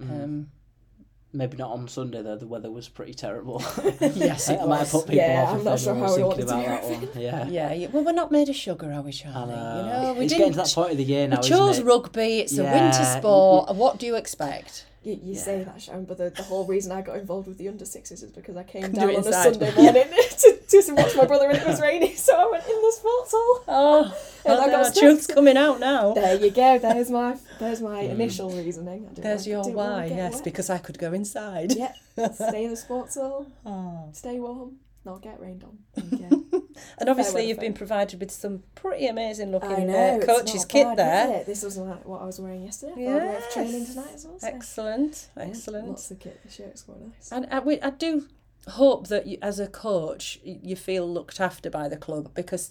Maybe not on Sunday, though. The weather was pretty terrible. Yes, it might have put people off. I'm not sure how we wanted about that one. Yeah. Well, we're not made of sugar, are we, Charlie? It's getting to that point of the year now. We chose rugby. It's a winter sport. What do you expect? You say that, Sharon, but the whole reason I got involved with the under sixes is because I came down on a Sunday morning to watch my brother, and it was rainy, so I went in the sports hall. And I got truth's coming out now. There you go. There's my initial reasoning. There's your why. Yes, wet. Because I could go inside. Yeah, stay in the sports hall. Stay warm. Not get rained on. And obviously you've been provided with some pretty amazing looking coach's kit there. This was what I was wearing yesterday. Yes. I have training tonight as well. So. Excellent. Lots of kit this year. It's quite nice. And I do hope that you, as a coach, you feel looked after by the club, because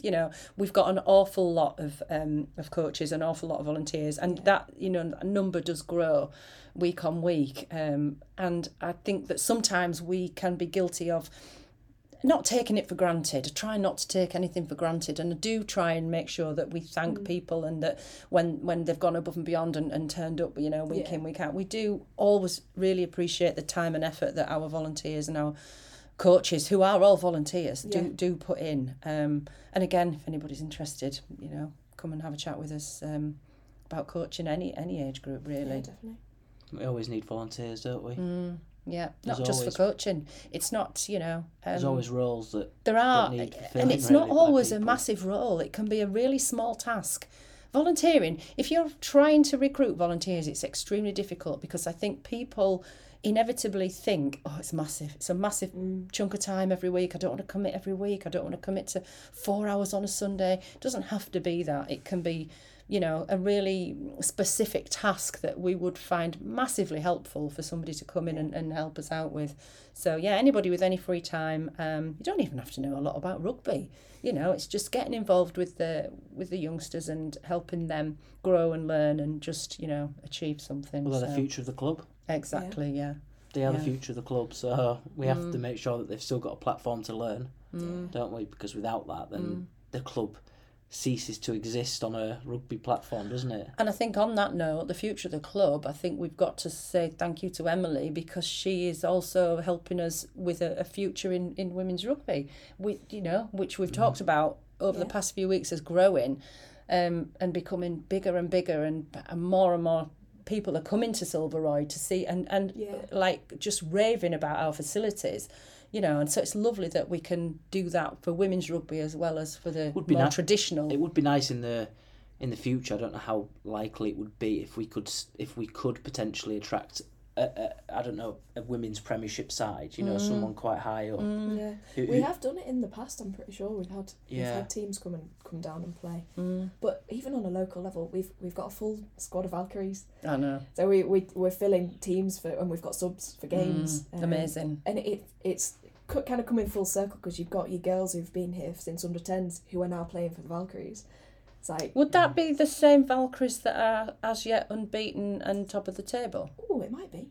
we've got an awful lot of coaches, an awful lot of volunteers, and that number does grow week on week. And I think that sometimes we can be guilty of not taking it for granted. I try not to take anything for granted, and I do try and make sure that we thank people, and that when they've gone above and beyond and turned up, week in, week out. We do always really appreciate the time and effort that our volunteers and our coaches, who are all volunteers, do put in. And again, if anybody's interested, come and have a chat with us about coaching any age group, really. Yeah, definitely. We always need volunteers, don't we? Yeah, not just for coaching. It's not, there's always roles that there are, and it's not always a massive role. It can be a really small task. Volunteering, if you're trying to recruit volunteers, it's extremely difficult, because I think people inevitably think, it's massive. It's a massive chunk of time every week. I don't want to commit every week. I don't want to commit to 4 hours on a Sunday. It doesn't have to be that. It can be, a really specific task that we would find massively helpful for somebody to come in and help us out with. So, anybody with any free time, you don't even have to know a lot about rugby. It's just getting involved with the youngsters and helping them grow and learn and just, achieve something. Well, they're the future of the club. Exactly, yeah. They are the future of the club, so we have to make sure that they've still got a platform to learn, don't we? Because without that, then the club ceases to exist on a rugby platform, doesn't it? And I think on that note, the future of the club, I think we've got to say thank you to Emily, because she is also helping us with a future in women's rugby, which we've talked about over the past few weeks as growing and becoming bigger and bigger, and more people are coming to Silver Royd to see and like just raving about our facilities. And so it's lovely that we can do that for women's rugby as well as for the more traditional. It would be nice in the future. I don't know how likely it would be if we could potentially attract a women's premiership side. Someone quite high up. We have done it in the past. I'm pretty sure we've had teams come down and play. But even on a local level, we've got a full squad of Valkyries. I know. So we're filling teams and we've got subs for games. Amazing. And it's kind of coming full circle, because you've got your girls who've been here since under 10s who are now playing for the Valkyries. It's like, would that be the same Valkyries that are as yet unbeaten and top of the table? Oh, it might be.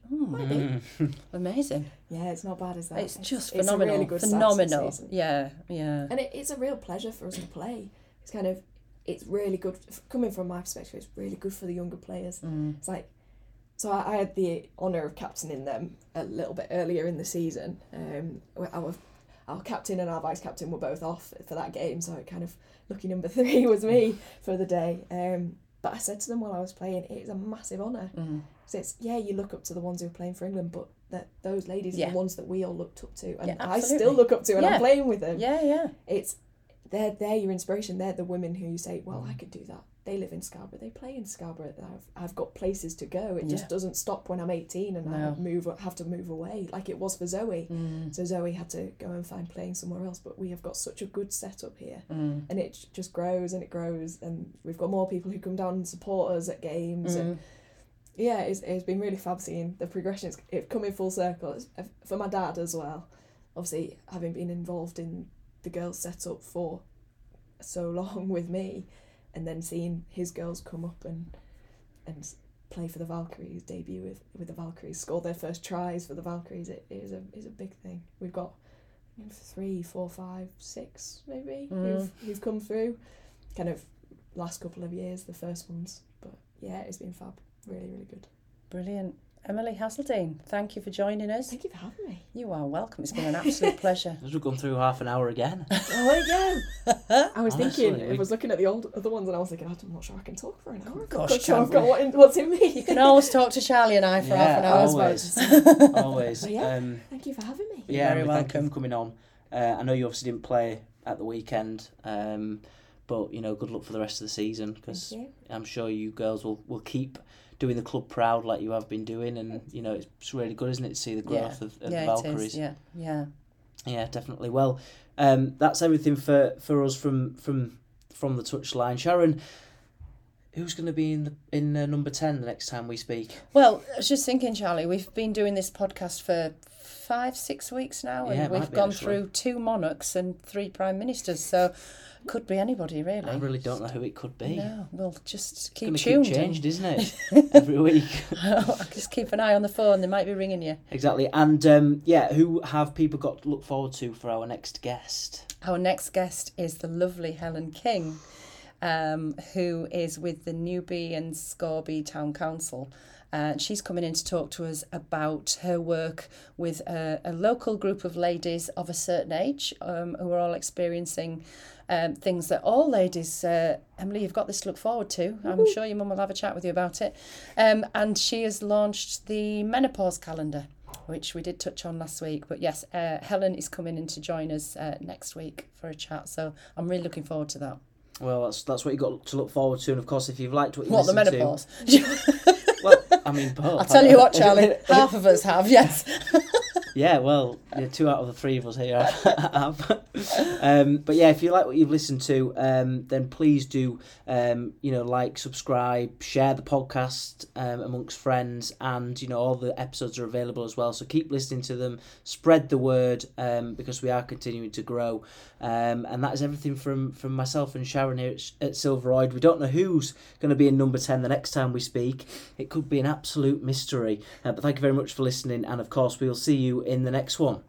Amazing. Yeah, it's not bad as that. It's just phenomenal. It's a really good phenomenal. Yeah, yeah. And it's a real pleasure for us to play. It's kind of it's really good, coming from my perspective, it's really good for the younger players. It's like, so I had the honour of captaining them a little bit earlier in the season. Our captain and our vice-captain were both off for that game, so it kind of lucky number three was me for the day. But I said to them while I was playing, it is a massive honour. So it's, yeah, you look up to the ones who are playing for England, but that those ladies are the ones that we all looked up to, and I still look up to, and I'm playing with them. They're your inspiration. They're the women who you say, well, I could do that. They live in Scarborough. They play in Scarborough. I've got places to go. It just doesn't stop when I'm 18 and I have to move away, like it was for Zoe. So Zoe had to go and find playing somewhere else, but we have got such a good setup here, and it just grows and it grows, and we've got more people who come down and support us at games. And yeah, it's been really fab seeing the progression. It's come in full circle. It's, for my dad as well, obviously having been involved in the girls setup for so long with me, and then seeing his girls come up and play for the Valkyries, debut with the Valkyries, score their first tries for the Valkyries, it is a big thing. We've got 3, 4, 5, 6 maybe who've come through, kind of last couple of years, the first ones. But yeah, it's been fab, really, really good. Brilliant. Emily Hazeldine, thank you for joining us. Thank you for having me. You are welcome. It's been an absolute pleasure. We've gone through half an hour again. I was thinking, I was looking at the old other ones and I was thinking, I'm not sure I can talk for an hour. Gosh, sure I've got what's in me. You can always talk to Charlie and I for half an hour. Always. But yeah, thank you for having me. Yeah, very welcome. Thank you for coming on. I know you obviously didn't play at the weekend, but you know, good luck for the rest of the season, because I'm sure you girls will keep doing the club proud like you have been doing, and you know, it's really good, isn't it, to see the growth of the Valkyries. It is. Yeah, definitely. Well, that's everything for us from the touchline. Sharon, who's going to be in number 10 the next time we speak? Well, I was just thinking, Charlie, we've been doing this podcast for 5-6 weeks now, and we've gone through 2 monarchs and 3 prime ministers, so could be anybody, really. I really don't know who it could be. No, we'll just keep tuned. It's going to keep changed, isn't it? Every week. Just keep an eye on the phone, they might be ringing you. Exactly. And who have people got to look forward to for our next guest? Our next guest is the lovely Helen King, who is with the Newby and Scalby Town Council. She's coming in to talk to us about her work with a local group of ladies of a certain age, who are all experiencing things that all ladies, Emily, you've got this to look forward to. Mm-hmm. I'm sure your mum will have a chat with you about it. And she has launched the menopause calendar, which we did touch on last week. But yes, Helen is coming in to join us next week for a chat. So I'm really looking forward to that. Well, that's what you've got to look forward to. And of course, if you've liked what you listened to... What, the menopause? Well, I mean, both. I'll tell you what, Charlie, half of us have, yes. Yeah, well, 2 out of the 3 of us here have. But yeah, if you like what you've listened to, then please do, like, subscribe, share the podcast amongst friends, and, all the episodes are available as well. So keep listening to them, spread the word, because we are continuing to grow. And that is everything from myself and Sharon here at Silver Royd. We don't know who's going to be in number 10 the next time we speak. It could be an absolute mystery. But thank you very much for listening, and of course, we'll see you in the next one.